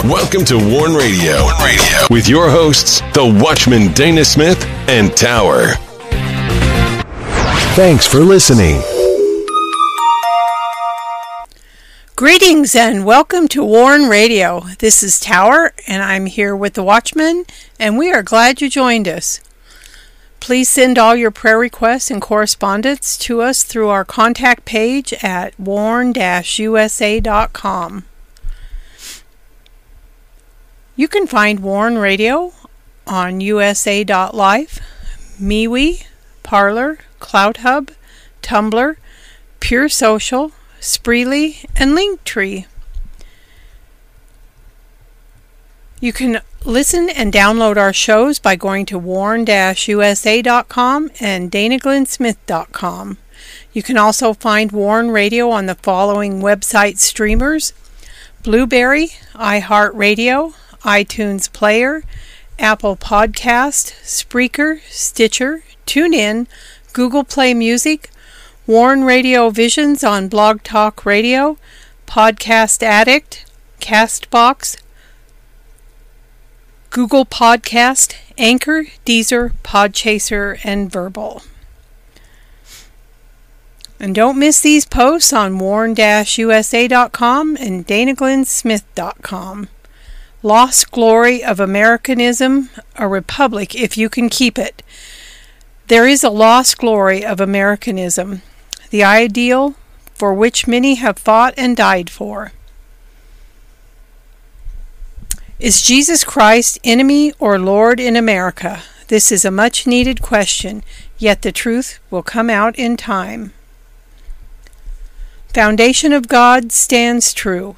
Welcome to WARN Radio with your hosts, the Watchman Dana Smith and Tower. Thanks for listening. Greetings and welcome to WARN Radio. This is Tower and I'm here with the Watchman, and we are glad you joined us. Please send all your prayer requests and correspondence to us through our contact page at warn-usa.com. You can find WARN Radio on USA.life, MeWe, Parlor, CloudHub, Tumblr, Pure Social, Spreely, and Linktree. You can listen and download our shows by going to warn-usa.com and DanaGlennSmith.com. You can also find WARN Radio on the following website streamers: Blueberry, iHeartRadio, iTunes Player, Apple Podcast, Spreaker, Stitcher, TuneIn, Google Play Music, WARN Radio Visions on Blog Talk Radio, Podcast Addict, CastBox, Google Podcast, Anchor, Deezer, Podchaser, and Verbal. And don't miss these posts on warn-usa.com and DanaGlennSmith.com. Lost Glory of Americanism, a Republic if you can keep it. There is a lost glory of Americanism, the ideal for which many have fought and died for. Is Jesus Christ enemy or Lord in America? This is a much-needed question, yet the truth will come out in time. Foundation of God stands true.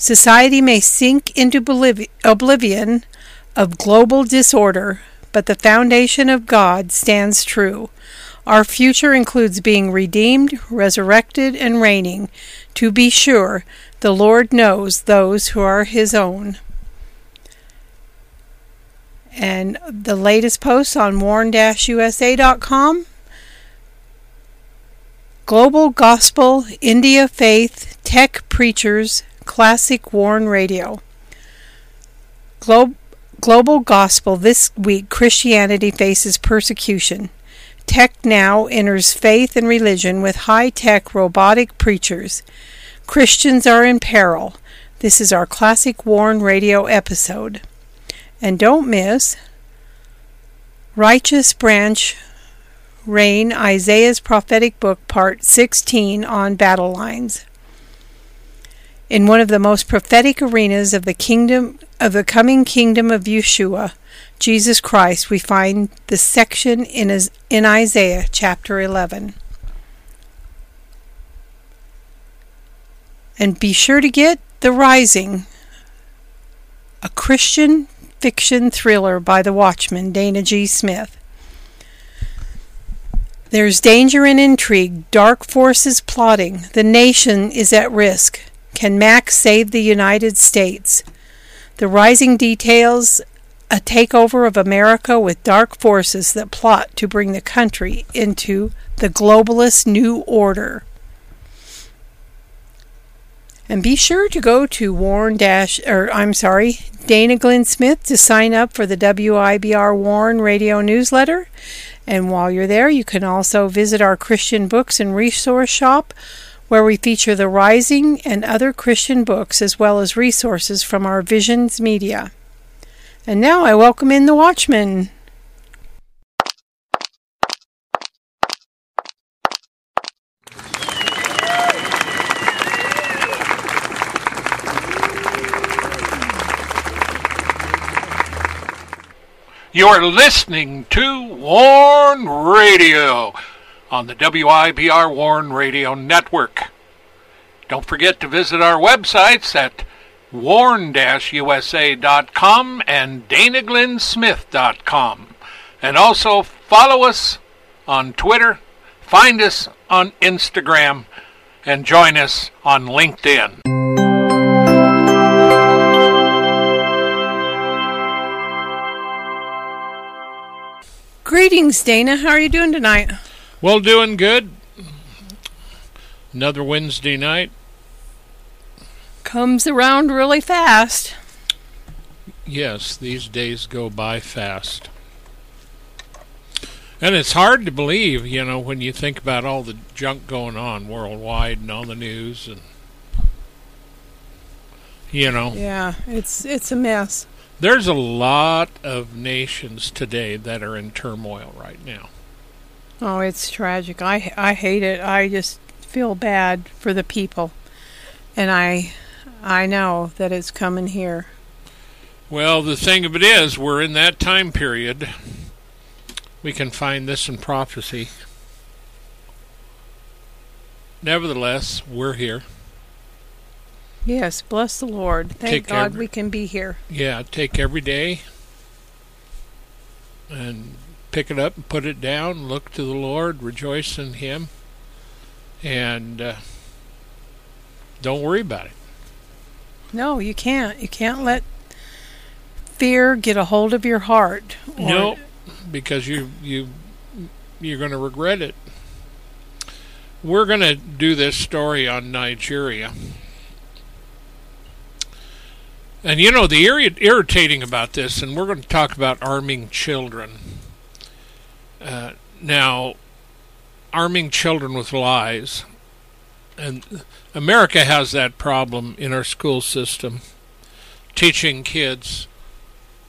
Society may sink into oblivion of global disorder, but the foundation of God stands true. Our future includes being redeemed, resurrected, and reigning. To be sure, the Lord knows those who are His own. And the latest posts on warn-usa.com: Global Gospel, India Faith, Tech Preachers, Classic WARN Radio. Global Gospel this week: Christianity faces persecution. Tech now enters faith and religion with high-tech robotic preachers. Christians are in peril. This is our Classic WARN Radio episode. And don't miss Righteous Branch Reign, Isaiah's Prophetic Book, Part 16 on Battle Lines. In one of the most prophetic arenas of the kingdom of the coming kingdom of Yeshua, Jesus Christ, we find the section in Isaiah chapter 11. And be sure to get The Rising, a Christian fiction thriller by the Watchman, Dana G. Smith. There's danger and intrigue, dark forces plotting. The nation is at risk. Can Max save the United States? The Rising details a takeover of America with dark forces that plot to bring the country into the globalist new order. And be sure to go to Dana Glenn Smith to sign up for the WIBR WARN Radio newsletter. And while you're there, you can also visit our Christian books and resource shop, where we feature The Rising and other Christian books, as well as resources from our Visions Media. And now I welcome in the Watchman. You're listening to WARN Radio on the WIBR WARN Radio Network. Don't forget to visit our websites at warn-usa.com and DanaGlennSmith.com. And also follow us on Twitter, find us on Instagram, and join us on LinkedIn. Greetings, Dana. How are you doing tonight? Well, doing good. Another Wednesday night. comes around really fast. Yes, these days go by fast. And it's hard to believe, you know, when you think about all the junk going on worldwide and all the news and, you know. Yeah, it's a mess. There's a lot of nations today that are in turmoil right now. Oh, it's tragic. I hate it. I just feel bad for the people. And I know that it's coming here. Well, the thing of it is, we're in that time period. We can find this in prophecy. Nevertheless, we're here. Yes, bless the Lord. Thank God we can be here. Yeah, take every day and pick it up and put it down. Look to the Lord. Rejoice in Him. And don't worry about it. No, you can't. You can't let fear get a hold of your heart. No. Because you're going to regret it. We're going to do this story on Nigeria. And you know, the irritating about this, and we're going to talk about arming children. Now, arming children with lies. And America has that problem in our school system, teaching kids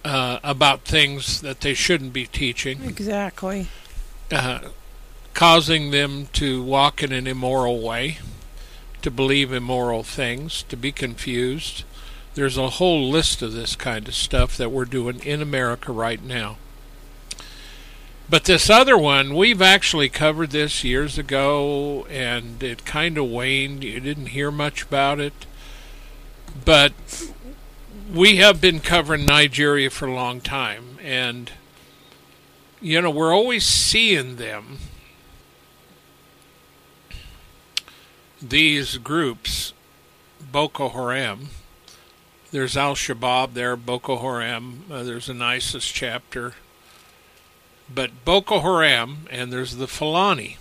about things that they shouldn't be teaching. Exactly. Causing them to walk in an immoral way, to believe immoral things, to be confused. There's a whole list of this kind of stuff that we're doing in America right now. But this other one, we've actually covered this years ago, and it kind of waned. You didn't hear much about it. But we have been covering Nigeria for a long time, and, you know, we're always seeing them, these groups, Boko Haram. There's Al-Shabaab there, Boko Haram. There's an ISIS chapter. But Boko Haram, and there's the Fulani.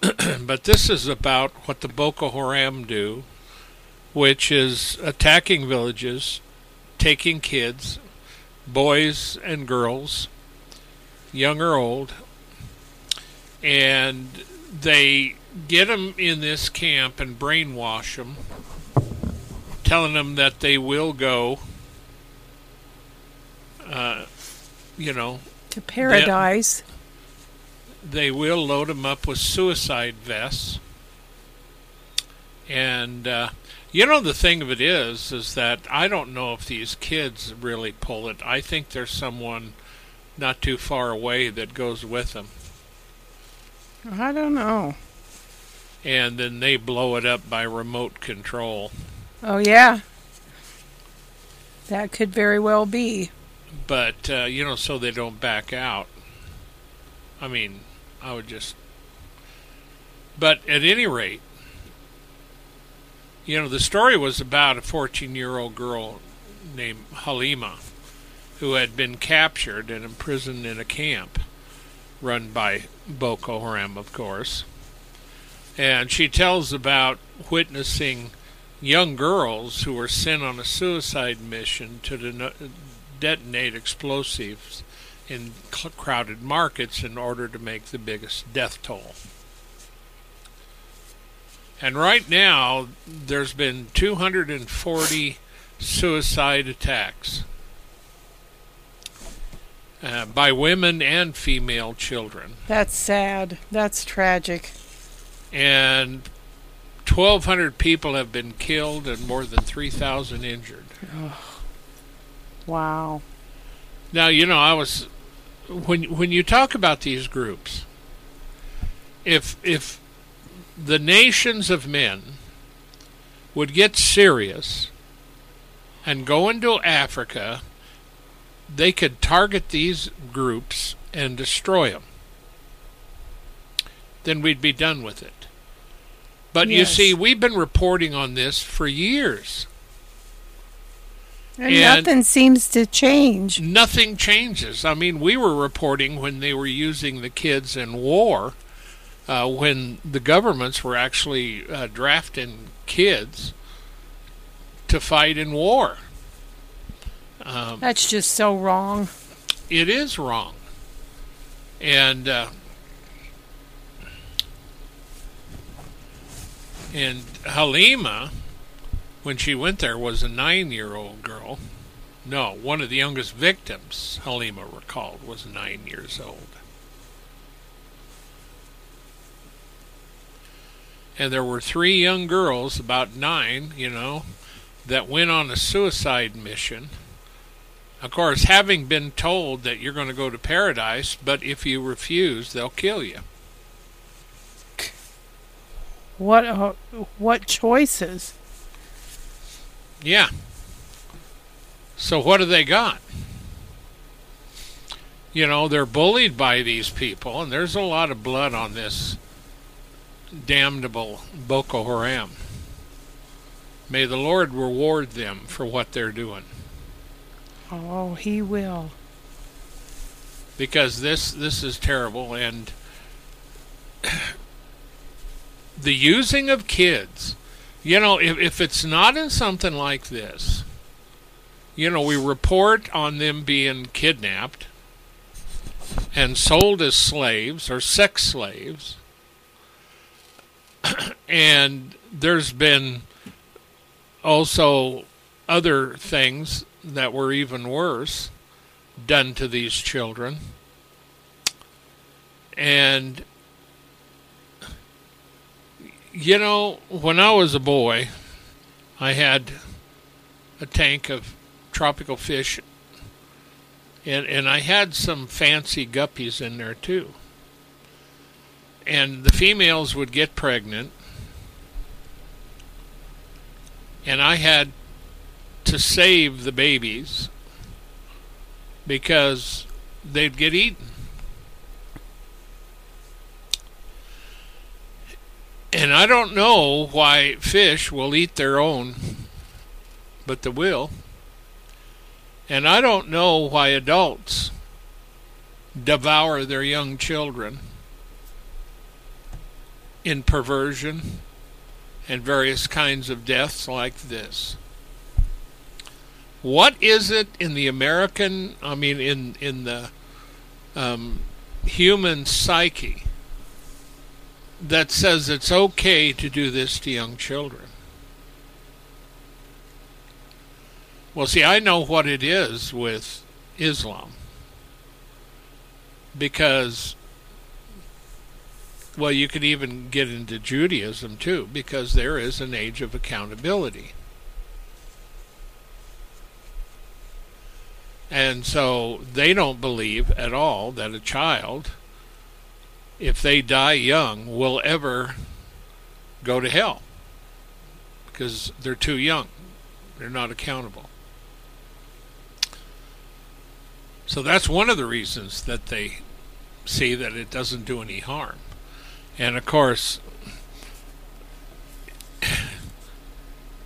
But this is about what the Boko Haram do, which is attacking villages, taking kids, boys and girls, young or old, and they get them in this camp and brainwash them, telling them that they will go, to paradise. They will load them up with suicide vests, and you know, the thing of it is that I don't know if these kids really pull it. I think there's someone not too far away that goes with them. I don't know. And then they blow it up by remote control. Oh, yeah. That could very well be. But, so they don't back out. I mean, I would just... But at any rate... You know, the story was about a 14-year-old girl named Halima who had been captured and imprisoned in a camp run by Boko Haram, of course. And she tells about witnessing young girls who were sent on a suicide mission to detonate explosives in crowded markets in order to make the biggest death toll. And right now, there's been 240 suicide attacks by women and female children. That's sad. That's tragic. And 1,200 people have been killed and more than 3,000 injured. Oh. Wow. Now, you know, I was... When you talk about these groups, if the nations of men would get serious and go into Africa, they could target these groups and destroy them. Then we'd be done with it. But yes. You see, we've been reporting on this for years. And nothing seems to change. Nothing changes. I mean, we were reporting when they were using the kids in war when the governments were actually drafting kids to fight in war. That's just so wrong. It is wrong. And Halima, when she went there, was a 9-year-old girl. No, one of the youngest victims, Halima recalled, was 9 years old. And there were three young girls, about 9, you know, that went on a suicide mission. Of course, having been told that you're going to go to paradise, but if you refuse, they'll kill you. What choices? Yeah. So what do they got? You know, they're bullied by these people, and there's a lot of blood on this damnable Boko Haram. May the Lord reward them for what they're doing. Oh, he will. Because this is terrible, and the using of kids. You know, if it's not in something like this, you know, we report on them being kidnapped and sold as slaves or sex slaves, and there's been also other things that were even worse done to these children. And, you know, when I was a boy, I had a tank of tropical fish, and I had some fancy guppies in there too. And the females would get pregnant, and I had to save the babies because they'd get eaten. And I don't know why fish will eat their own, but they will. And I don't know why adults devour their young children in perversion and various kinds of deaths like this. What is it in the American, I mean, in the human psyche that says it's okay to do this to young children? Well, see, I know what it is with Islam. Because, well, you could even get into Judaism too, because there is an age of accountability. And so they don't believe at all that a child, if they die young, will ever go to hell. Because they're too young. They're not accountable. So that's one of the reasons that they see that it doesn't do any harm. And of course,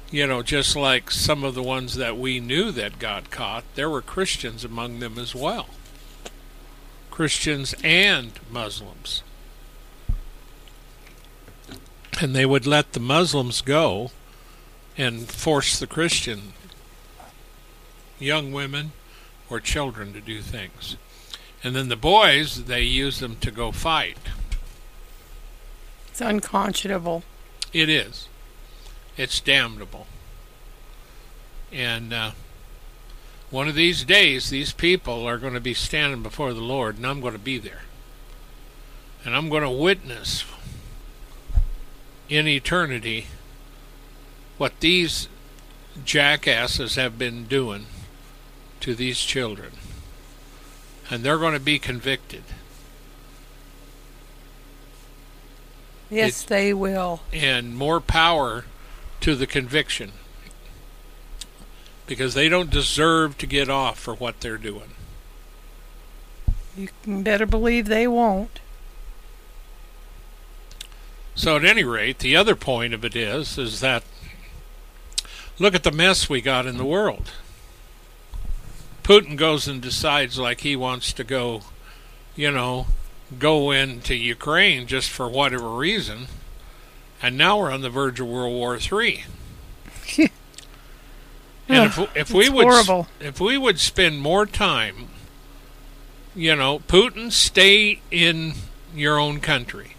you know, just like some of the ones that we knew that got caught, there were Christians among them as well. Christians and Muslims. And they would let the Muslims go and force the Christian young women or children to do things. And then the boys, they use them to go fight. It's unconscionable. It is. It's damnable. And one of these days, these people are going to be standing before the Lord, and I'm going to be there. And I'm going to witness in eternity what these jackasses have been doing to these children. And they're going to be convicted. Yes, they will. And more power to the conviction, because they don't deserve to get off for what they're doing. You can better believe they won't. So at any rate, the other point of it is that look at the mess we got in the world. Putin goes and decides like he wants to go, you know, go into Ukraine just for whatever reason, and now we're on the verge of World War III. And if we would spend more time, you know, Putin, stay in your own country.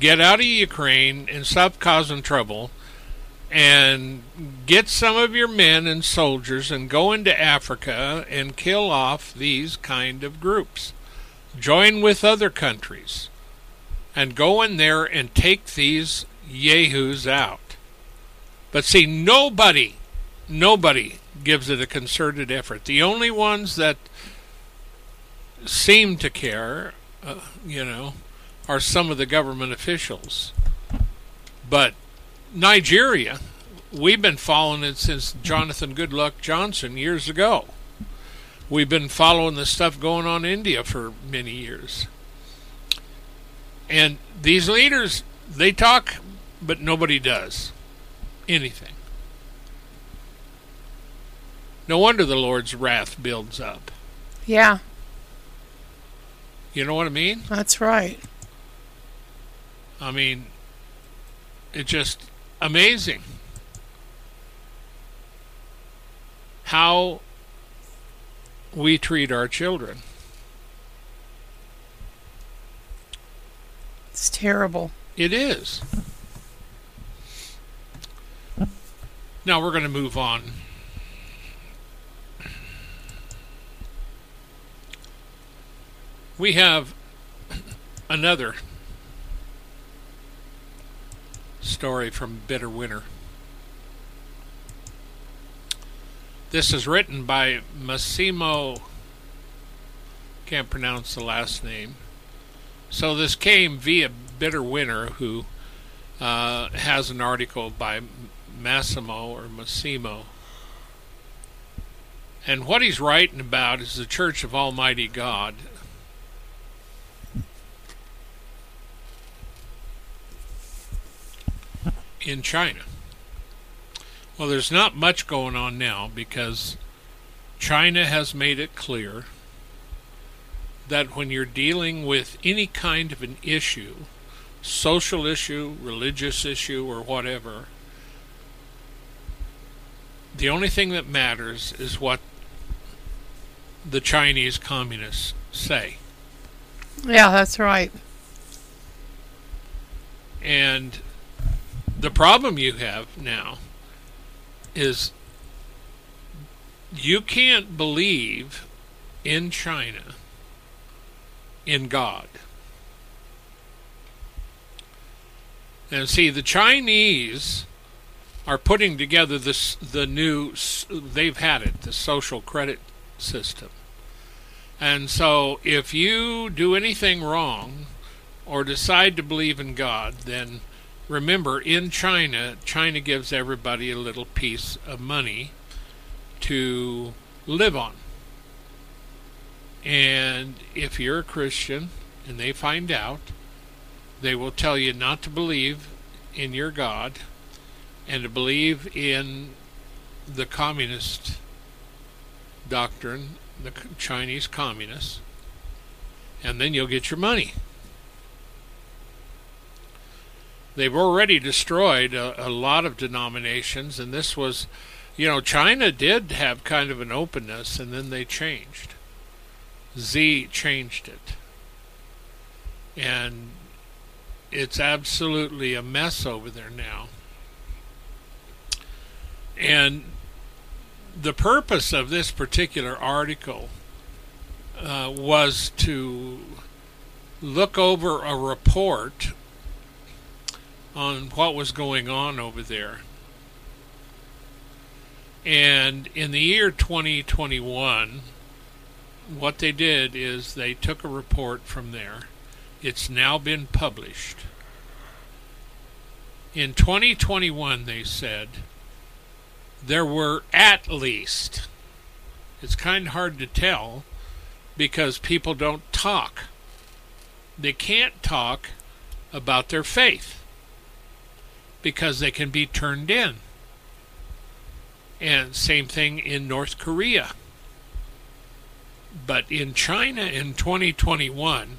Get out of Ukraine and stop causing trouble, and get some of your men and soldiers and go into Africa and kill off these kind of groups. Join with other countries and go in there and take these yahoos out. But see, nobody gives it a concerted effort. The only ones that seem to care, are some of the government officials. But Nigeria, we've been following it since Jonathan Goodluck Johnson years ago. We've been following the stuff going on in India for many years. And these leaders, they talk, but nobody does anything. No wonder the Lord's wrath builds up. Yeah. You know what I mean? That's right. I mean, it's just amazing how we treat our children. It's terrible. It is. Now we're going to move on. We have another story from Bitter Winter. This is written by Massimo. Can't pronounce the last name. So this came via Bitter Winter, who has an article by Massimo. And what he's writing about is the Church of Almighty God. In China. Well, there's not much going on now because China has made it clear that when you're dealing with any kind of an issue, social issue, religious issue, or whatever, the only thing that matters is what the Chinese communists say. Yeah, that's right. And the problem you have now is you can't believe in China in God. And see, the Chinese are putting together this, the social credit system. And so if you do anything wrong or decide to believe in God, then remember, in China, China gives everybody a little piece of money to live on. And if you're a Christian and they find out, they will tell you not to believe in your God and to believe in the communist doctrine, the Chinese communists, and then you'll get your money. They've already destroyed a lot of denominations, and this was, China did have kind of an openness, and then they changed. Xi changed it. And it's absolutely a mess over there now. And the purpose of this particular article was to look over a report on what was going on over there. And in the year 2021, what they did is they took a report from there. It's now been published. In 2021, they said, there were at least, it's kind of hard to tell because people don't talk. They can't talk about their faith, because they can be turned in. And same thing in North Korea. But in China in 2021,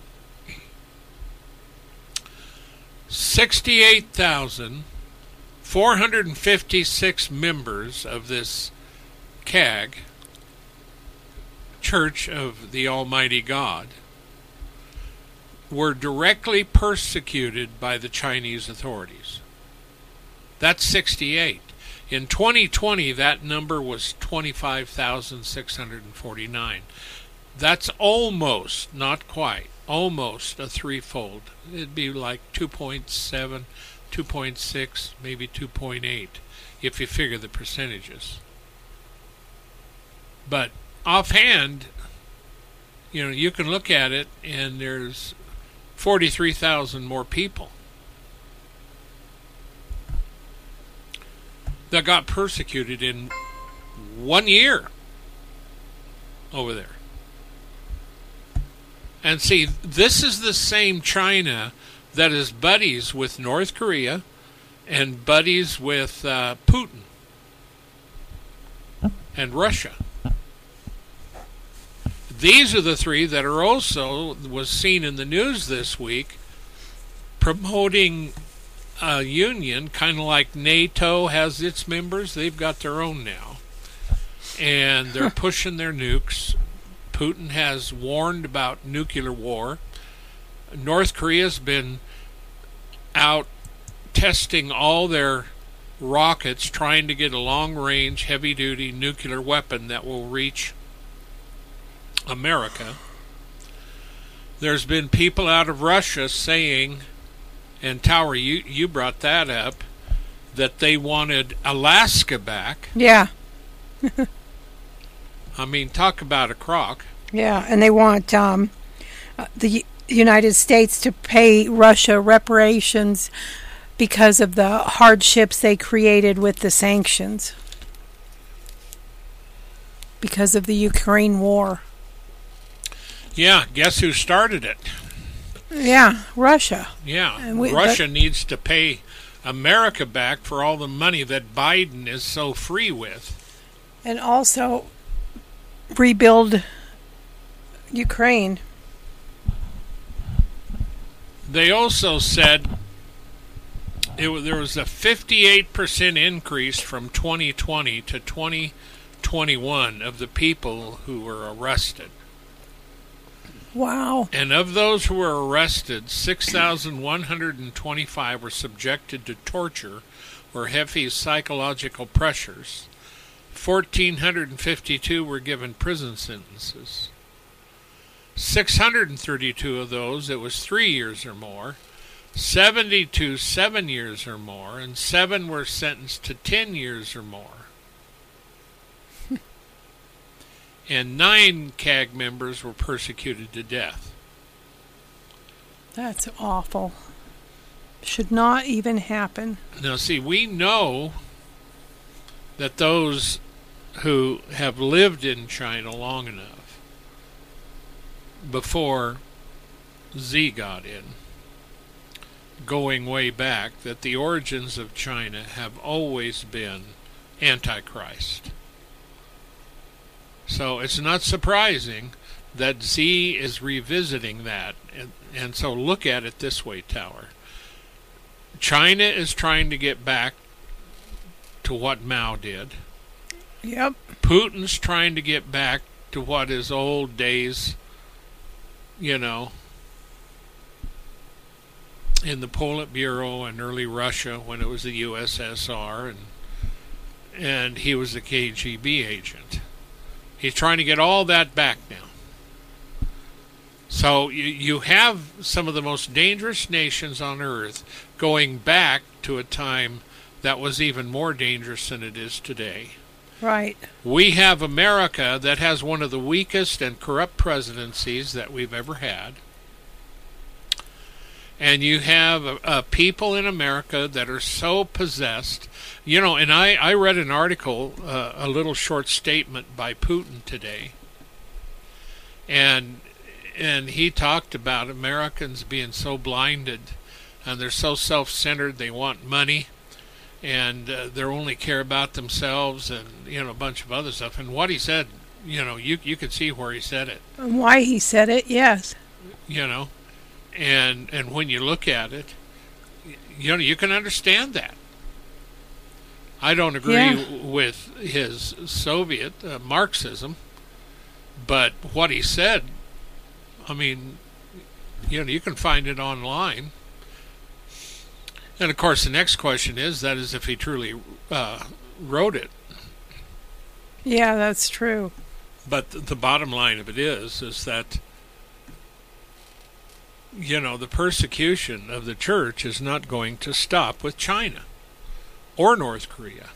68,456 members of this CAG, Church of the Almighty God, were directly persecuted by the Chinese authorities. That's 68. In 2020, that number was 25,649. That's almost, not quite, almost a threefold. It'd be like 2.7, 2.6, maybe 2.8, if you figure the percentages. But offhand, you know, you can look at it, and there's 43,000 more people that got persecuted in 1 year over there. And see, this is the same China that is buddies with North Korea and buddies with Putin and Russia. These are the three that are also, was seen in the news this week, promoting a union, kind of like NATO has its members. They've got their own now. And they're pushing their nukes. Putin has warned about nuclear war. North Korea's been out testing all their rockets, trying to get a long-range, heavy-duty nuclear weapon that will reach America. There's been people out of Russia saying, and Tower, you brought that up, that they wanted Alaska back. Yeah. I mean, talk about a crock. Yeah, and they want the United States to pay Russia reparations because of the hardships they created with the sanctions because of the Ukraine war. Yeah, guess who started it? Yeah, Russia. Yeah, Russia needs to pay America back for all the money that Biden is so free with. And also rebuild Ukraine. They also said there was a 58% increase from 2020 to 2021 of the people who were arrested. Wow. And of those who were arrested, 6,125 were subjected to torture or heavy psychological pressures. 1,452 were given prison sentences. 632 of those, it was 3 years or more. 72, 7 years or more. And 7 were sentenced to 10 years or more. And 9 CAG members were persecuted to death. That's awful. Should not even happen. Now, see, we know that those who have lived in China long enough before Xi got in, going way back, that the origins of China have always been Antichrist. So it's not surprising that Xi is revisiting that. And so look at it this way, Tower. China is trying to get back to what Mao did. Yep. Putin's trying to get back to what his old days, you know, in the Politburo and early Russia when it was the USSR and he was the KGB agent. He's trying to get all that back now. So you have some of the most dangerous nations on earth going back to a time that was even more dangerous than it is today. Right. We have America that has one of the weakest and corrupt presidencies that we've ever had. And you have a people in America that are so possessed. You know, and I read an article, a little short statement by Putin today. And he talked about Americans being so blinded and they're so self-centered, they want money. And they only care about themselves and, you know, a bunch of other stuff. And what he said you know, you could see where he said it. Why he said it, yes. You know, and when you look at it, you know, you can understand that. I don't agree with his Soviet Marxism, but what he said, I mean, you know, you can find it online. And, of course, the next question is, that is if he truly wrote it. Yeah, that's true. But the bottom line of it is that, you know, the persecution of the church is not going to stop with China or North Korea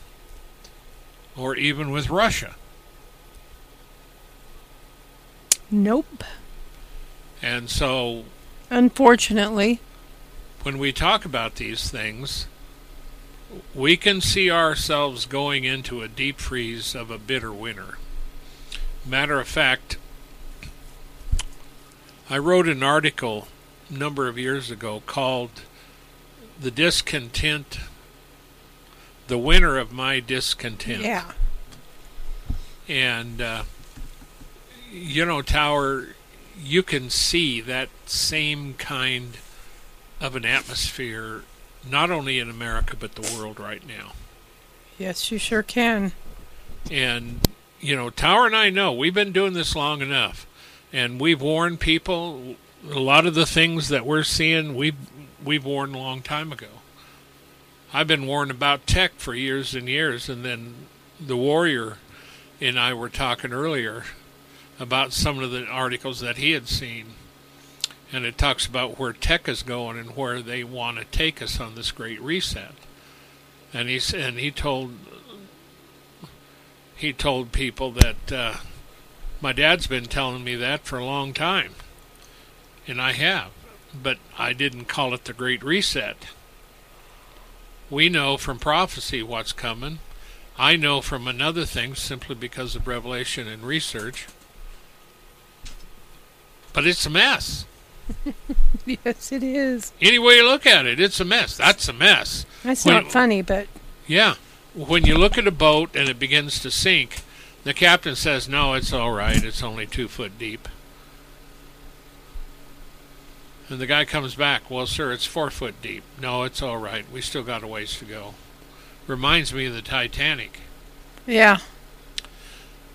or even with Russia. Nope. And so, unfortunately, when we talk about these things, we can see ourselves going into a deep freeze of a bitter winter. Matter of fact, I wrote an article a number of years ago called The Discontent, The Winter of My Discontent. Yeah. And, you know, Tower, you can see that same kind of an atmosphere, not only in America, but the world right now. Yes, you sure can. And, you know, Tower and I know, we've been doing this long enough, and we've warned people. A lot of the things that we're seeing, we've warned a long time ago. I've been warned about tech for years and years, and then the Warrior and I were talking earlier about some of the articles that he had seen. And it talks about where tech is going and where they want to take us on this great reset. And he told people that my dad's been telling me that for a long time, and I have, but I didn't call it the Great Reset. We know from prophecy what's coming. I know from another thing simply because of revelation and research. But it's a mess. Yes, it is. Any way you look at it, it's a mess. That's a mess. That's not funny, but yeah. When you look at a boat and it begins to sink, the captain says, no, it's all right. It's only 2 foot deep. And the guy comes back, well, sir, it's 4 foot deep. No, it's all right. We still got a ways to go. Reminds me of the Titanic. Yeah.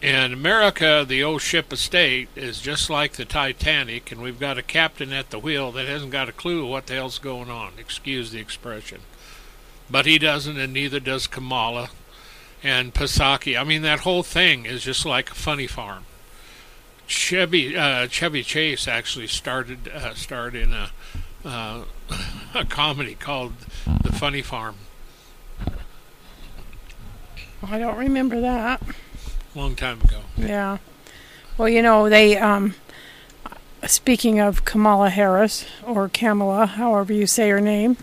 And America, the old ship of state, is just like the Titanic, and we've got a captain at the wheel that hasn't got a clue what the hell's going on. Excuse the expression. But he doesn't, and neither does Kamala and Psaki. I mean, that whole thing is just like a funny farm. Chevy Chase actually starred in a comedy called The Funny Farm. I don't remember that. Long time ago. Yeah. Well, you know, they, speaking of Kamala Harris, or Kamala, however you say her name,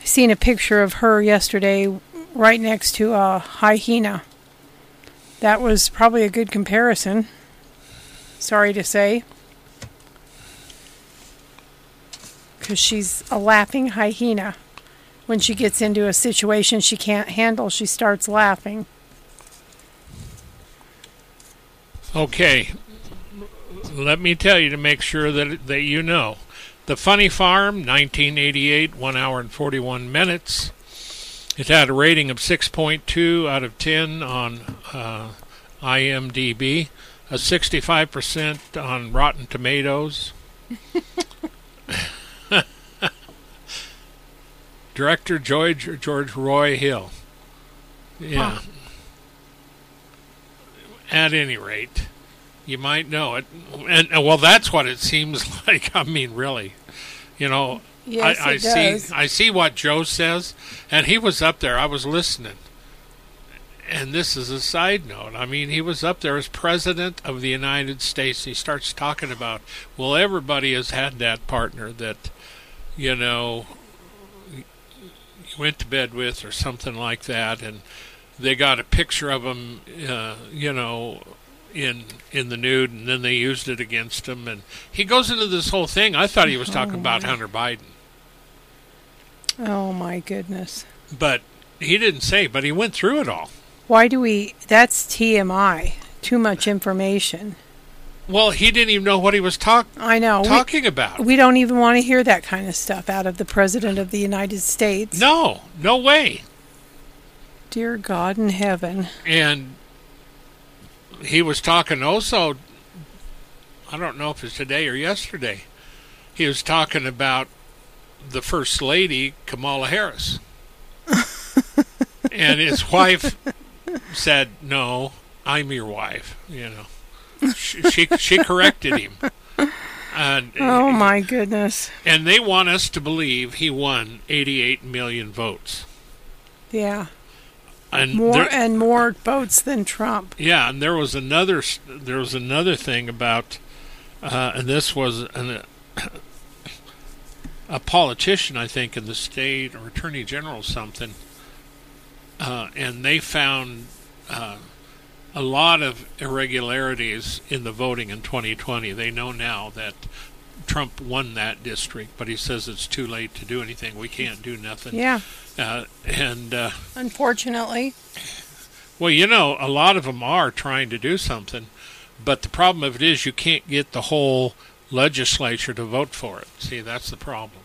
I seen a picture of her yesterday right next to a hyena. That was probably a good comparison. Sorry to say. Because she's a laughing hyena. When she gets into a situation she can't handle, she starts laughing. Okay, let me tell you to make sure that you know. The Funny Farm, 1988, 1 hour and 41 minutes. It had a rating of 6.2 out of 10 on IMDb, a 65% on Rotten Tomatoes. Director George Roy Hill. Yeah. Huh. At any rate, you might know it. And, well, that's what it seems like. I mean, really. You know, yes, I see what Joe says, and he was up there. I was listening. And this is a side note. I mean, he was up there as President of the United States. He starts talking about, well, everybody has had that partner that, you know, you went to bed with or something like that, and they got a picture of him, you know, in the nude, and then they used it against him. And he goes into this whole thing. I thought he was talking about Hunter Biden. Oh, my goodness. But he didn't say, but he went through it all. Why do we... That's TMI. too much information. Well, he didn't even know what he was talking about. We don't even want to hear that kind of stuff out of the President of the United States. No, no way. Dear God in heaven. And he was talking also, I don't know if it's today or yesterday, he was talking about the First Lady, Kamala Harris. And his wife said, no, I'm your wife, you know. she corrected him. Oh, my goodness. And they want us to believe he won 88 million votes. Yeah. And more votes than Trump. Yeah, and there was another thing about, and this was a politician, I think, in the state or attorney general or something, and they found... a lot of irregularities in the voting in 2020. They know now that Trump won that district, but he says it's too late to do anything. We can't do nothing. Yeah. And unfortunately. Well, you know, a lot of them are trying to do something, but the problem of it is you can't get the whole legislature to vote for it. See, that's the problem.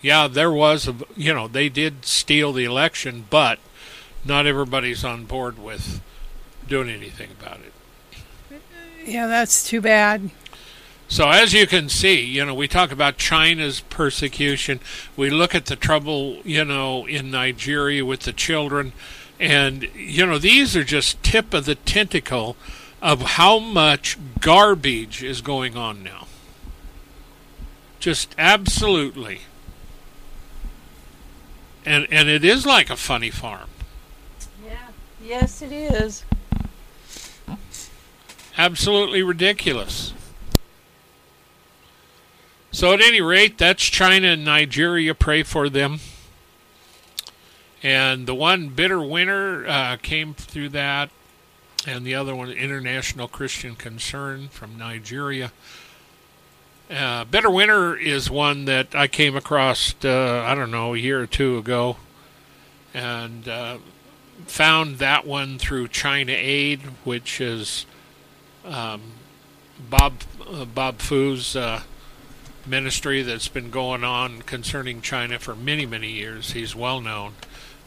Yeah, there was, they did steal the election, but not everybody's on board with doing anything about it. Yeah, that's too bad. So as you can see, we talk about China's persecution. We look at the trouble, in Nigeria with the children. And, these are just tip of the tentacle of how much garbage is going on now. Just absolutely. And it is like a funny farm. Yeah. Yes, it is. Absolutely ridiculous. So at any rate, that's China and Nigeria. Pray for them. And the one, Bitter Winter, came through that. And the other one, International Christian Concern from Nigeria. Bitter Winter is one that I came across, a year or two ago. And found that one through China Aid, which is... Bob Foo's ministry that's been going on concerning China for many, many years. He's well known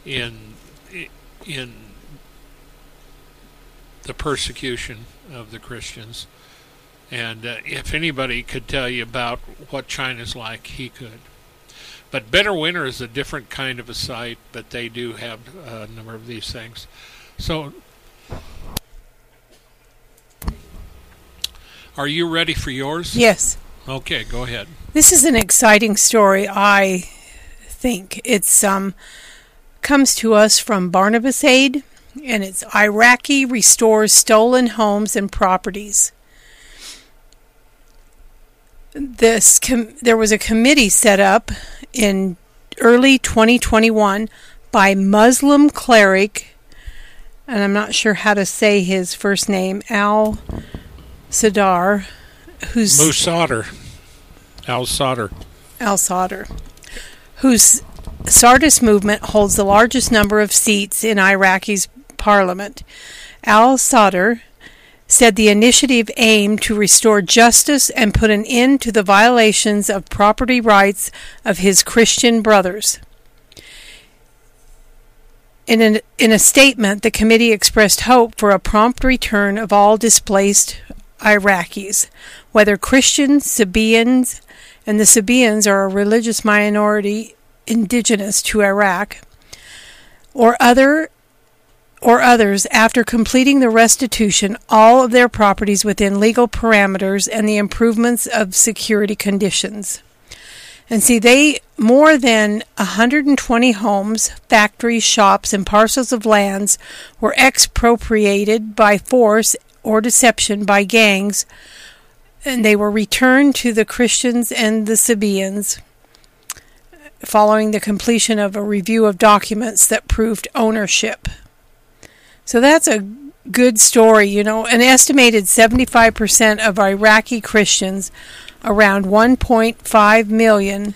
in the persecution of the Christians. And if anybody could tell you about what China's like, he could. But Bitter Winter is a different kind of a site, but they do have a number of these things. So... Are you ready for yours? Yes. Okay, go ahead. This is an exciting story, I think. It's comes to us from Barnabas Aid, and it's Iraqi restores stolen homes and properties. There was a committee set up in early 2021 by Muslim cleric, and I'm not sure how to say his first name, Sadr, who's Al-Sadr, whose Sardis movement holds the largest number of seats in Iraqi's parliament. Al-Sadr said the initiative aimed to restore justice and put an end to the violations of property rights of his Christian brothers. In a statement, the committee expressed hope for a prompt return of all displaced Iraqis, whether Christians, Sabaeans, and the Sabaeans are a religious minority indigenous to Iraq, or others, after completing the restitution, all of their properties within legal parameters and the improvements of security conditions. And see, they more than 120 homes, factories, shops, and parcels of lands were expropriated by force or deception by gangs, and they were returned to the Christians and the Sabaeans following the completion of a review of documents that proved ownership. So that's a good story, An estimated 75% of Iraqi Christians, around 1.5 million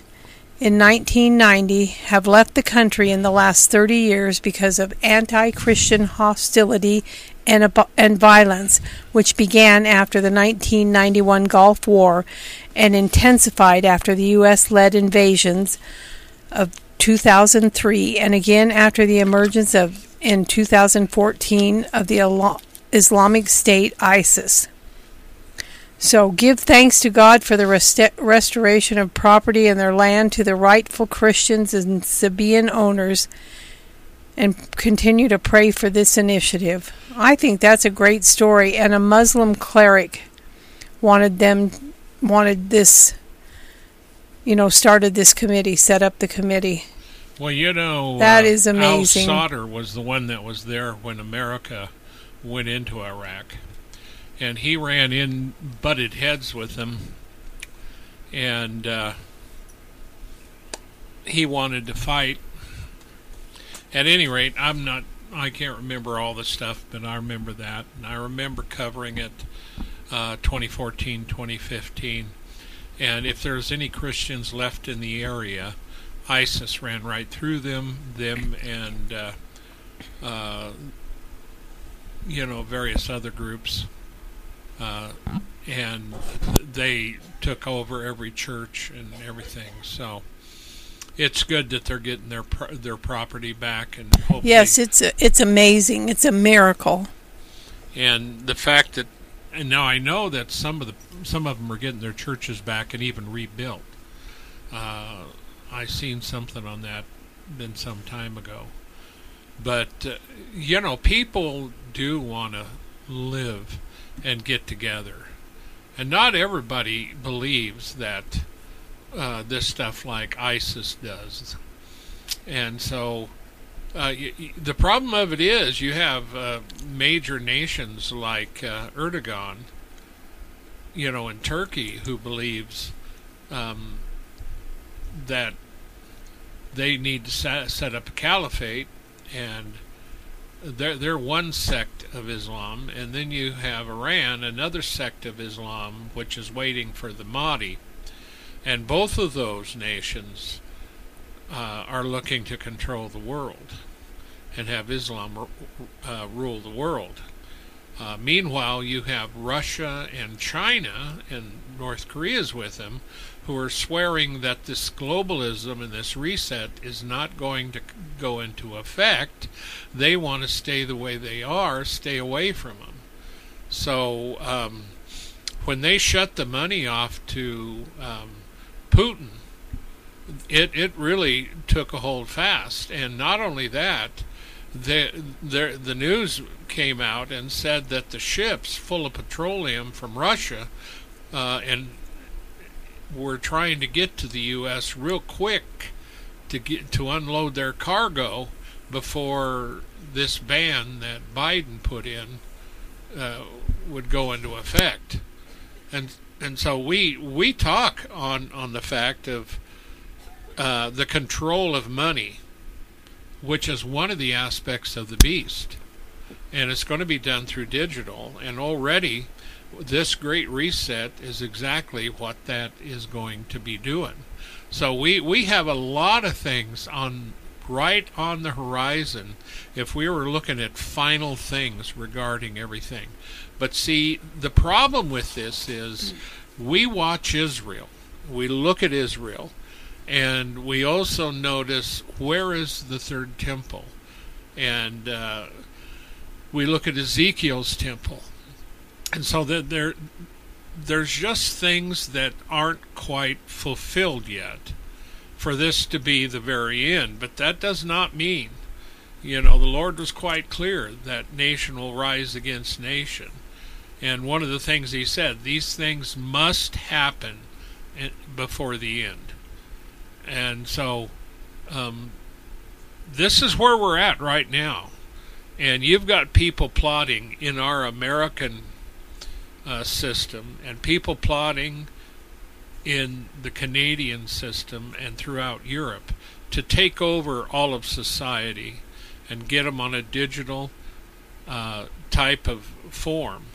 in 1990, have left the country in the last 30 years because of anti-Christian hostility and violence, which began after the 1991 Gulf War and intensified after the U.S.-led invasions of 2003 and again after the emergence in 2014 of the Islamic State, ISIS. So give thanks to God for the restoration of property and their land to the rightful Christians and Sabean owners, and continue to pray for this initiative. I think that's a great story, and a Muslim cleric started this committee, set up the committee. Well, that is amazing. Al-Sadr was the one that was there when America went into Iraq. And he butted heads with them, and he wanted to fight. At any rate, I can't remember all the stuff, but I remember that. And I remember covering it 2014, 2015. And if there's any Christians left in the area, ISIS ran right through them and, various other groups. And they took over every church and everything. So it's good that they're getting their property back, and hopefully, yes, it's amazing. It's a miracle. And the fact that, and now I know that some of them are getting their churches back and even rebuilt. I seen something on that been some time ago, but people do want to live and get together. And not everybody believes that this stuff like ISIS does. And so the problem of it is you have major nations like Erdogan, in Turkey, who believes that they need to set up a caliphate, and they're one sect of Islam, and then you have Iran, another sect of Islam, which is waiting for the Mahdi. And both of those nations are looking to control the world and have Islam rule the world. Meanwhile, you have Russia and China, and North Korea's with them, who are swearing that this globalism and this reset is not going to go into effect. They want to stay the way they are, stay away from them. So when they shut the money off to Putin, it really took a hold fast. And not only that, the news came out and said that the ships full of petroleum from Russia and were trying to get to the U.S. real quick to unload their cargo before this ban that Biden put in would go into effect. And so we talk on the fact of the control of money, which is one of the aspects of the beast. And it's going to be done through digital. And already this great reset is exactly what that is going to be doing. So we have a lot of things right on the horizon if we were looking at final things regarding everything. But see, the problem with this is we watch Israel. We look at Israel, and we also notice where is the third temple. And we look at Ezekiel's temple. And so there's just things that aren't quite fulfilled yet for this to be the very end. But that does not mean, the Lord was quite clear that nation will rise against nation. And one of the things he said, these things must happen before the end. And so this is where we're at right now. And you've got people plotting in our American system, and people plotting in the Canadian system and throughout Europe to take over all of society and get them on a digital type of form,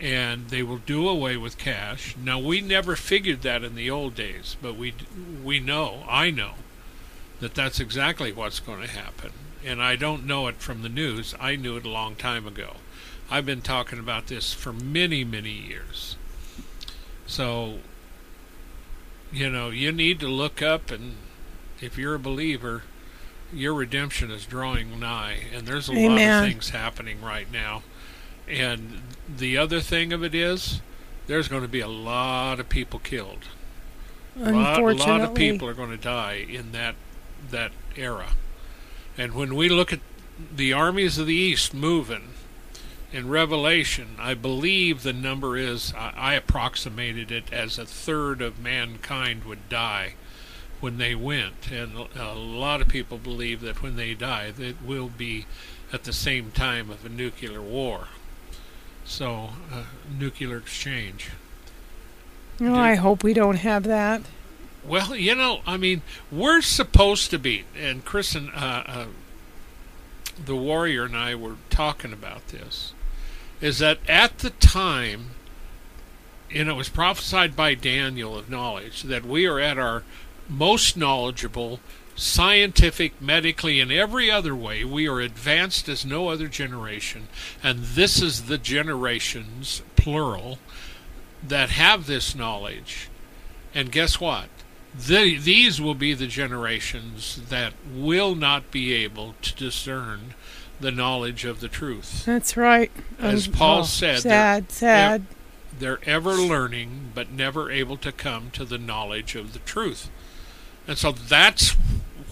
and they will do away with cash. Now, we never figured that in the old days, but I know that that's exactly what's going to happen. and I don't know it from the news. I knew it a long time ago. I've been talking about this for many, many years. So, you know, you need to look up, and if you're a believer, your redemption is drawing nigh, and there's a lot of things happening right now. And the other thing of it is, there's going to be a lot of people killed. Unfortunately. A lot of people are going to die in that era. And when we look at the armies of the East moving in Revelation, I believe the number is, I approximated it as 1/3 of mankind would die when they went. And a lot of people believe that when they die, it will be at the same time of a nuclear war. So, nuclear exchange. No, I hope we don't have that. Well, you know, I mean, we're supposed to be, and Chris and the Warrior and I were talking about this, is that at the time, and it was prophesied by Daniel of knowledge, that we are at our most knowledgeable, scientific, medically, and every other way, we are advanced as no other generation, and this is the generations, plural, that have this knowledge. And guess what? These will be the generations that will not be able to discern the knowledge of the truth. That's right. As Paul said, sad. They're ever learning, but never able to come to the knowledge of the truth. And so that's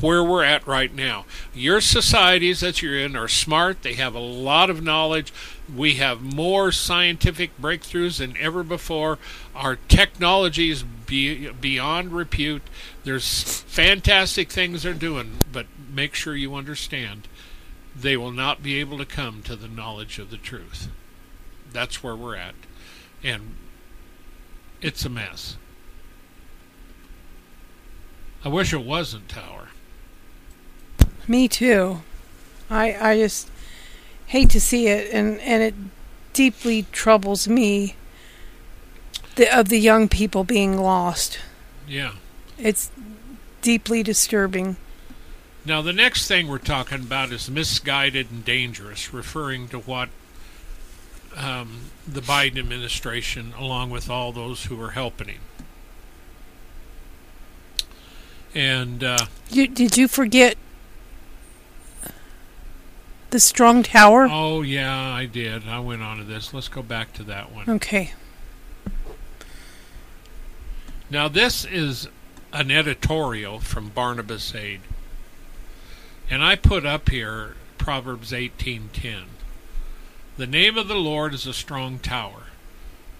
where we're at right now. Your societies that you're in are smart. They have a lot of knowledge. We have more scientific breakthroughs than ever before. Our technology is beyond repute. There's fantastic things they're doing, but make sure you understand they will not be able to come to the knowledge of the truth. That's where we're at. And it's a mess. I wish it wasn't, Tower. Me too. I just hate to see it, and it deeply troubles me of the young people being lost. Yeah. It's deeply disturbing. Now, the next thing we're talking about is misguided and dangerous, referring to what the Biden administration, along with all those who are helping him. And did you forget the strong tower? Oh, yeah, I did. I went on to this. Let's go back to that one. Okay. Now, this is an editorial from Barnabas Aid. And I put up here Proverbs 18:10. The name of the Lord is a strong tower.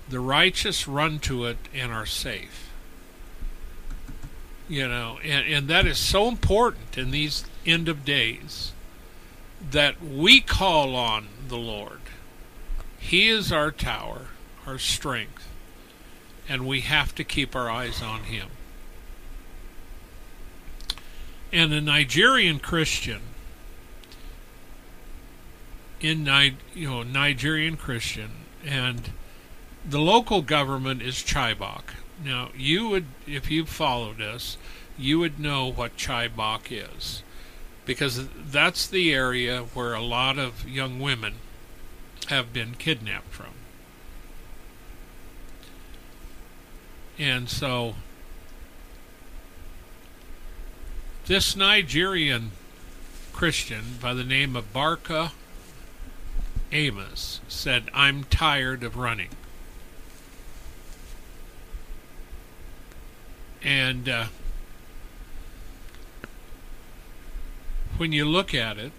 The righteous run to it and are safe. You know, and that is so important in these end of days that we call on the Lord. He is our tower, our strength, and we have to keep our eyes on Him. And a Nigerian Christian, and the local government is Chibok. Now, you would, if you followed us, you would know what Chibok is, because that's the area where a lot of young women have been kidnapped from. And so, this Nigerian Christian by the name of Barka Amos said, "I'm tired of running." And when you look at it,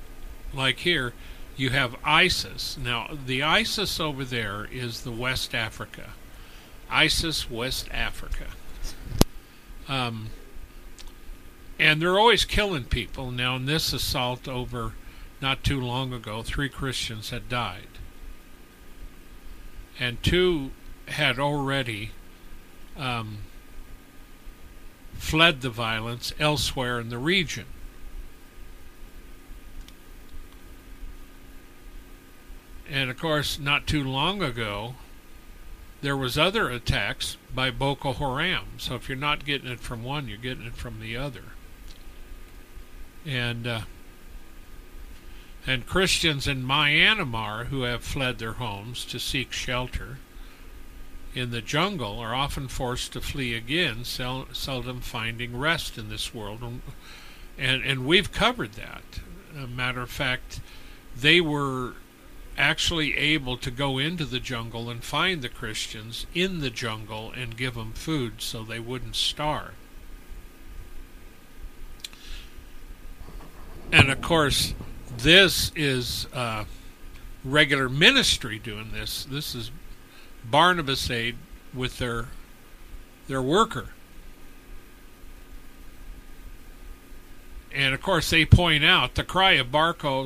like here, you have ISIS. Now, the ISIS over there is the West Africa. ISIS, West Africa. And they're always killing people. Now, in this assault over not too long ago, 3 Christians had died. And 2 had already... fled the violence elsewhere in the region. And of course, not too long ago, there was other attacks by Boko Haram. So if you're not getting it from one, you're getting it from the other. And and Christians in Myanmar who have fled their homes to seek shelter in the jungle are often forced to flee again, seldom finding rest in this world. And we've covered that. As a matter of fact, they were actually able to go into the jungle and find the Christians in the jungle and give them food so they wouldn't starve. And of course, this is regular ministry doing this. This is Barnabas Aid with their worker. And of course, they point out the cry of Barca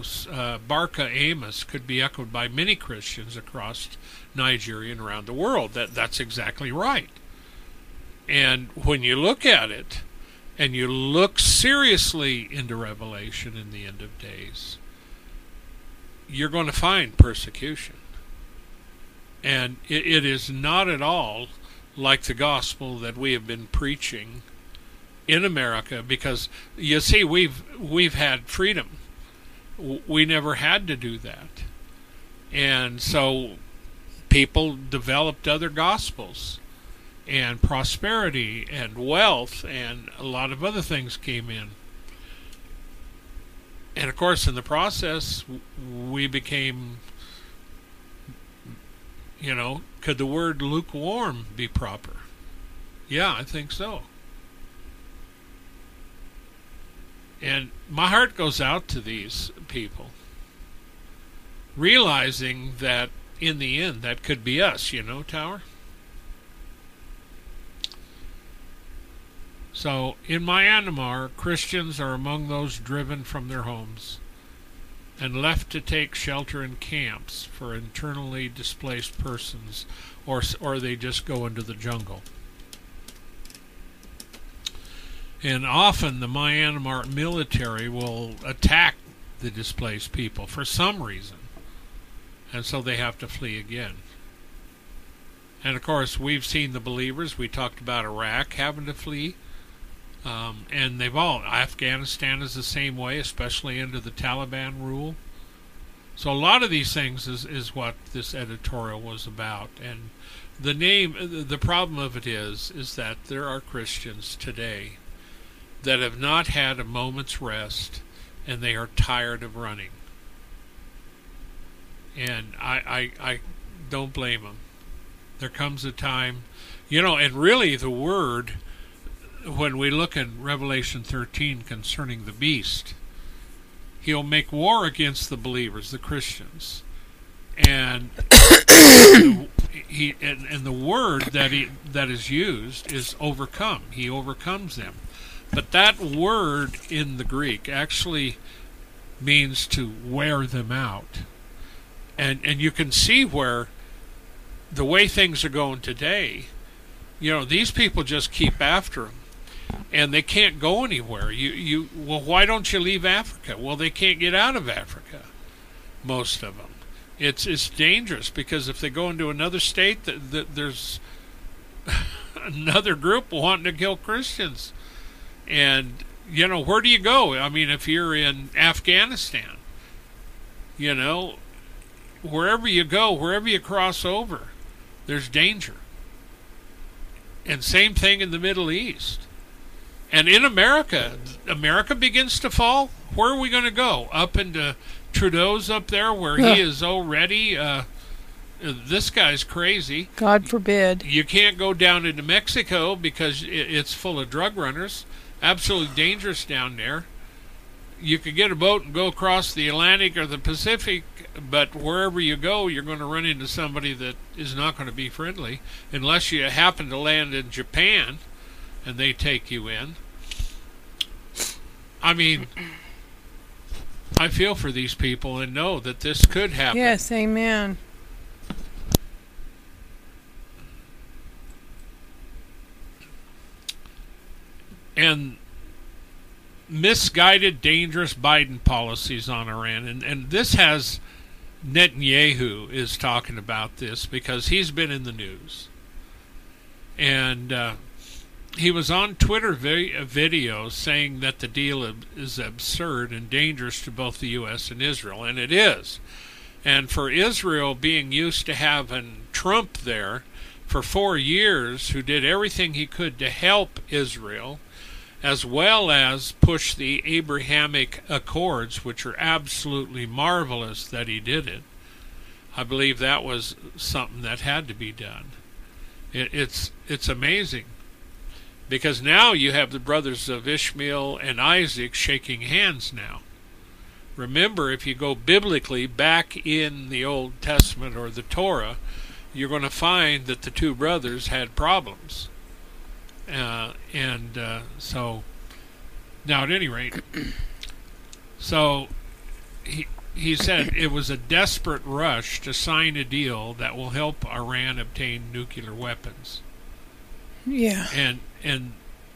Amos could be echoed by many Christians across Nigeria and around the world. That's exactly right. And when you look at it, and you look seriously into Revelation in the end of days, you're going to find persecution. And it is not at all like the gospel that we have been preaching in America, because, you see, we've had freedom. We never had to do that. And so people developed other gospels, and prosperity and wealth and a lot of other things came in. And, of course, in the process, we became... You know, could the word lukewarm be proper? Yeah, I think so. And my heart goes out to these people, realizing that in the end, that could be us, you know, Tower? So, in Myanmar, Christians are among those driven from their homes and left to take shelter in camps for internally displaced persons, or they just go into the jungle. And often the Myanmar military will attack the displaced people for some reason, and so they have to flee again. And of course, we've seen the believers. We talked about Iraq having to flee. And they've all, Afghanistan is the same way, especially under the Taliban rule. So a lot of these things is what this editorial was about. And the problem of it is that there are Christians today that have not had a moment's rest, and they are tired of running. And I don't blame them. There comes a time, you know, and really the word... When we look in Revelation 13 concerning the beast, he'll make war against the believers, the Christians, and the word that is used is overcome. He overcomes them, but that word in the Greek actually means to wear them out, and you can see where the way things are going today, you know, these people just keep after them. And they can't go anywhere. Well, why don't you leave Africa? Well, they can't get out of Africa, most of them. It's dangerous, because if they go into another state, there's another group wanting to kill Christians. And, you know, where do you go? I mean, if you're in Afghanistan, you know, wherever you go, wherever you cross over, there's danger. And same thing in the Middle East. And in America begins to fall. Where are we going to go? Up into Trudeau's up there, where he is already, this guy's crazy. God forbid. You can't go down into Mexico because it's full of drug runners. Absolutely dangerous down there. You could get a boat and go across the Atlantic or the Pacific, but wherever you go, you're going to run into somebody that is not going to be friendly, unless you happen to land in Japan. And they take you in. I mean, I feel for these people and know that this could happen. Yes, amen. And misguided, dangerous Biden policies on Iran. And this has, Netanyahu is talking about this because he's been in the news. And... He was on Twitter video saying that the deal is absurd and dangerous to both the U.S. and Israel, and it is. And for Israel, being used to having Trump there for 4 years, who did everything he could to help Israel, as well as push the Abrahamic Accords, which are absolutely marvelous that he did it. I believe that was something that had to be done. It's amazing. Because now you have the brothers of Ishmael and Isaac shaking hands now. Remember, if you go biblically back in the Old Testament or the Torah, you're going to find that the two brothers had problems. So, now at any rate, so he said it was a desperate rush to sign a deal that will help Iran obtain nuclear weapons. Yeah. And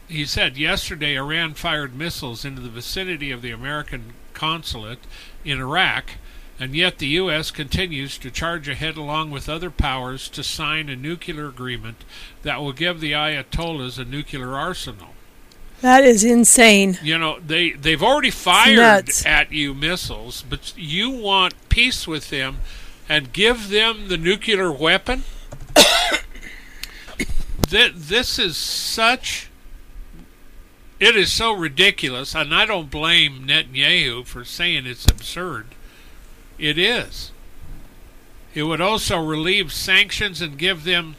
he said yesterday Iran fired missiles into the vicinity of the American consulate in Iraq, and yet the U.S. continues to charge ahead along with other powers to sign a nuclear agreement that will give the Ayatollahs a nuclear arsenal. That is insane. You know, they've already fired at you missiles, but you want peace with them and give them the nuclear weapon? This is such... It is so ridiculous, and I don't blame Netanyahu for saying it's absurd. It is. It would also relieve sanctions and give them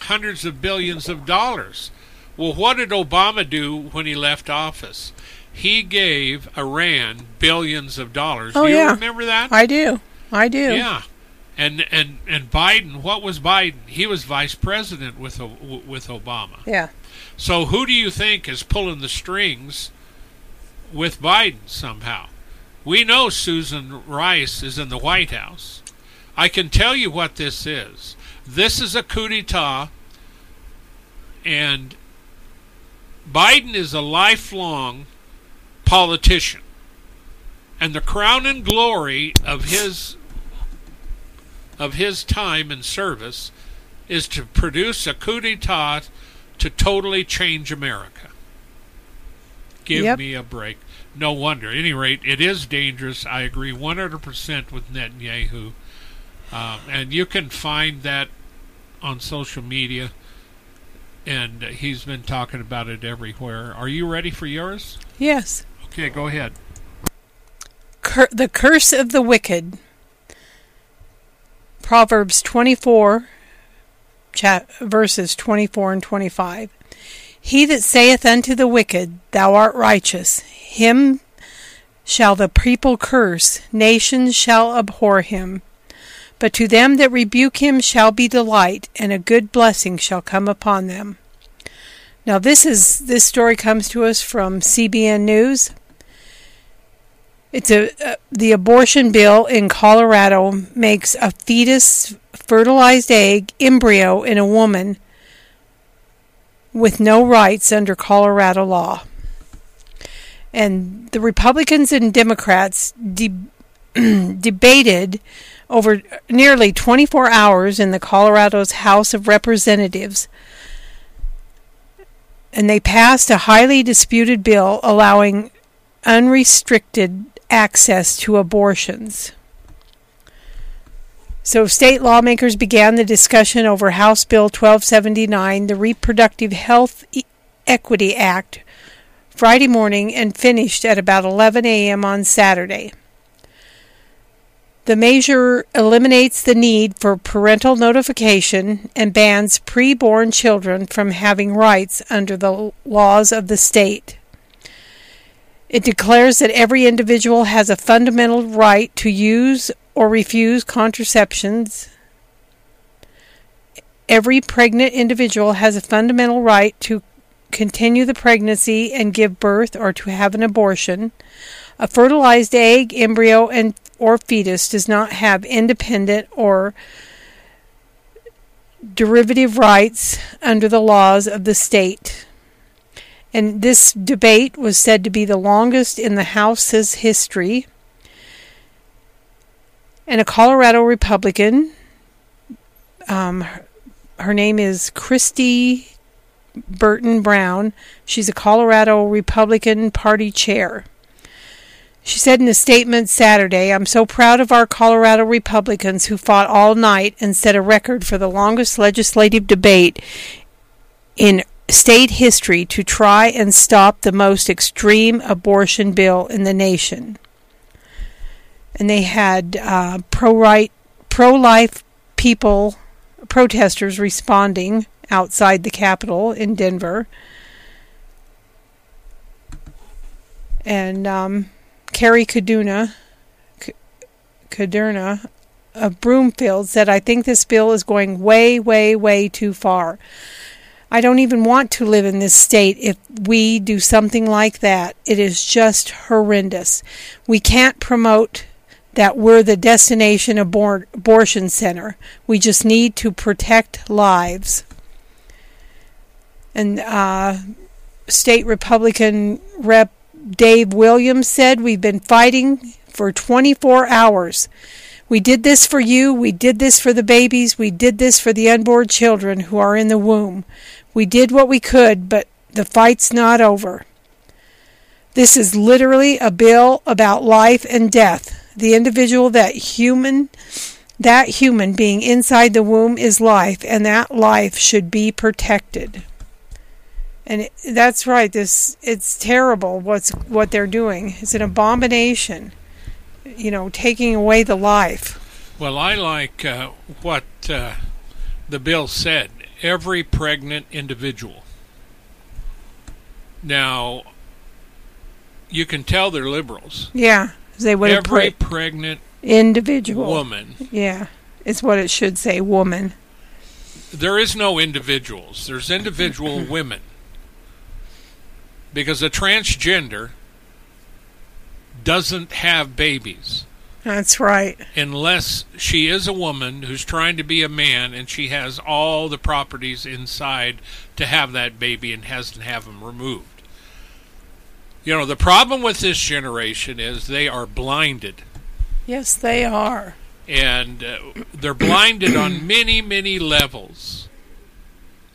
hundreds of billions of dollars. Well, what did Obama do when he left office? He gave Iran billions of dollars. Oh, do you remember that? I do. Yeah. And Biden, what was Biden? He was vice president with Obama. Yeah. So who do you think is pulling the strings with Biden somehow? We know Susan Rice is in the White House. I can tell you what this is. This is a coup d'etat, and Biden is a lifelong politician. And the crown and glory of his time and service is to produce a coup d'etat to totally change America. Give me a break. No wonder. At any rate, it is dangerous. I agree 100% with Netanyahu. And you can find that on social media. And he's been talking about it everywhere. Are you ready for yours? Yes. Okay, go ahead. The curse of the wicked. Proverbs 24, verses 24 and 25. He that saith unto the wicked, Thou art righteous, him shall the people curse, nations shall abhor him. But to them that rebuke him shall be delight, and a good blessing shall come upon them. Now this story comes to us from CBN News. It's the abortion bill in Colorado makes a fetus fertilized egg embryo in a woman with no rights under Colorado law. And the Republicans and Democrats debated over nearly 24 hours in the Colorado's House of Representatives. And they passed a highly disputed bill allowing unrestricted access to abortions. So state lawmakers began the discussion over House Bill 1279, the Reproductive Health Equity Act, Friday morning and finished at about 11 a.m. on Saturday. The measure eliminates the need for parental notification and bans preborn children from having rights under the laws of the state. It declares that every individual has a fundamental right to use or refuse contraceptions. Every pregnant individual has a fundamental right to continue the pregnancy and give birth or to have an abortion. A fertilized egg, embryo, or fetus does not have independent or derivative rights under the laws of the state. And this debate was said to be the longest in the House's history. And a Colorado Republican, her name is Christy Burton Brown. She's a Colorado Republican Party chair. She said in a statement Saturday, "I'm so proud of our Colorado Republicans who fought all night and set a record for the longest legislative debate in state history to try and stop the most extreme abortion bill in the nation." And they had pro-life people, protesters responding outside the Capitol in Denver. And Carrie Cadurna of Broomfield said, "I think this bill is going way, way, way too far. I don't even want to live in this state if we do something like that. It is just horrendous. We can't promote that we're the destination abortion center. We just need to protect lives." And State Republican Rep. Dave Williams said, "We've been fighting for 24 hours. We did this for you. We did this for the babies. We did this for the unborn children who are in the womb. We did what we could, but the fight's not over. This is literally a bill about life and death. The individual, that human being inside the womb is life, and that life should be protected." And that's right. It's terrible what they're doing. It's an abomination, taking away the life. Well, I like what the bill said. Every pregnant individual. Now, you can tell they're liberals. Yeah. They would have every pregnant individual woman. Yeah, it's what it should say, woman. There is no individuals. There's individual women. Because a transgender doesn't have babies. That's right. Unless she is a woman who's trying to be a man and she has all the properties inside to have that baby and has to have them removed. The problem with this generation is they are blinded. Yes, they are. And they're blinded on many, many levels.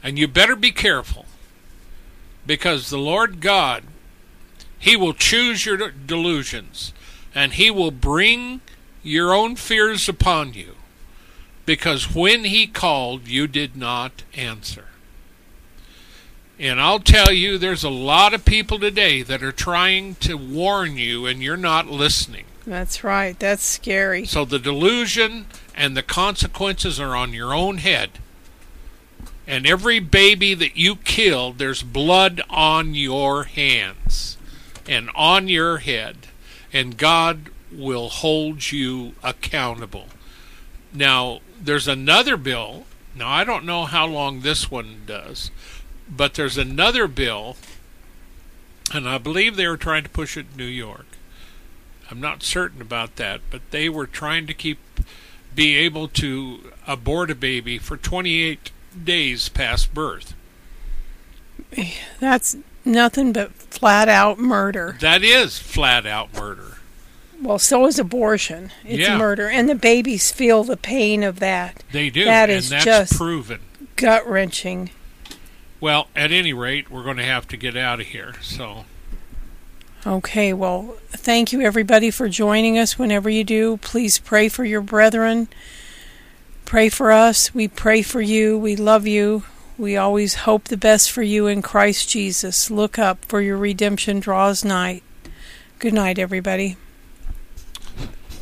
And you better be careful. Because the Lord God, He will choose your delusions. And He will bring your own fears upon you. Because when He called, you did not answer. And I'll tell you, there's a lot of people today that are trying to warn you, and you're not listening. That's right. That's scary. So the delusion and the consequences are on your own head. And every baby that you kill, there's blood on your hands and on your head. And God will hold you accountable. Now, there's another bill. Now, I don't know how long this one does. But there's another bill, and I believe they were trying to push it in New York. I'm not certain about that, but they were trying to be able to abort a baby for 28 days past birth. That's nothing but flat-out murder. That is flat-out murder. Well, so is abortion. It's murder, and the babies feel the pain of that. They do, and that's just proven. Gut-wrenching. Well, at any rate, we're going to have to get out of here. So, okay, well, thank you, everybody, for joining us. Whenever you do, please pray for your brethren. Pray for us. We pray for you. We love you. We always hope the best for you in Christ Jesus. Look up, for your redemption draws nigh. Good night, everybody.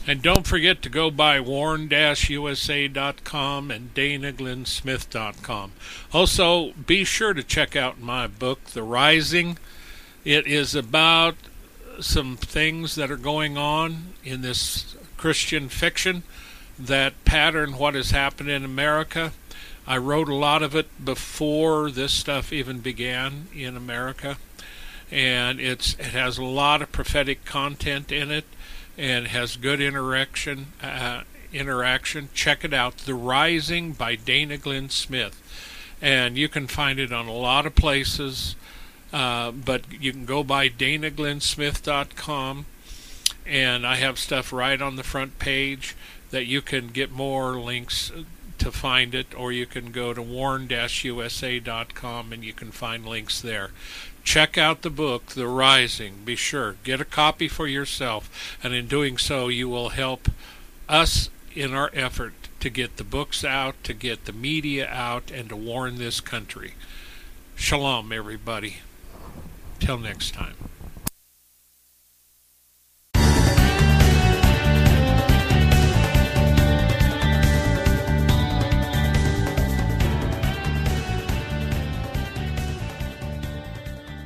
And don't forget to go by warn-usa.com and DanaGlennSmith.com. Also, be sure to check out my book, The Rising. It is about some things that are going on in this Christian fiction that pattern what has happened in America. I wrote a lot of it before this stuff even began in America. And it has a lot of prophetic content in it. And has good interaction. Check it out. The Rising by Dana Glenn Smith. And you can find it on a lot of places. But you can go by DanaGlennSmith.com. And I have stuff right on the front page. that you can get more links to find it, or you can go to warn-usa.com and you can find links there. Check out the book, The Rising. Be sure, get a copy for yourself, and in doing so, you will help us in our effort to get the books out, to get the media out, and to warn this country. Shalom, everybody. Till next time.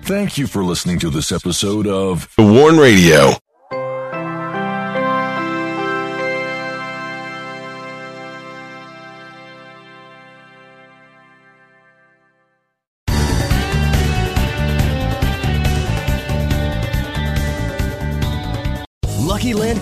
Thank you for listening to this episode of The Warn Radio. Lucky Land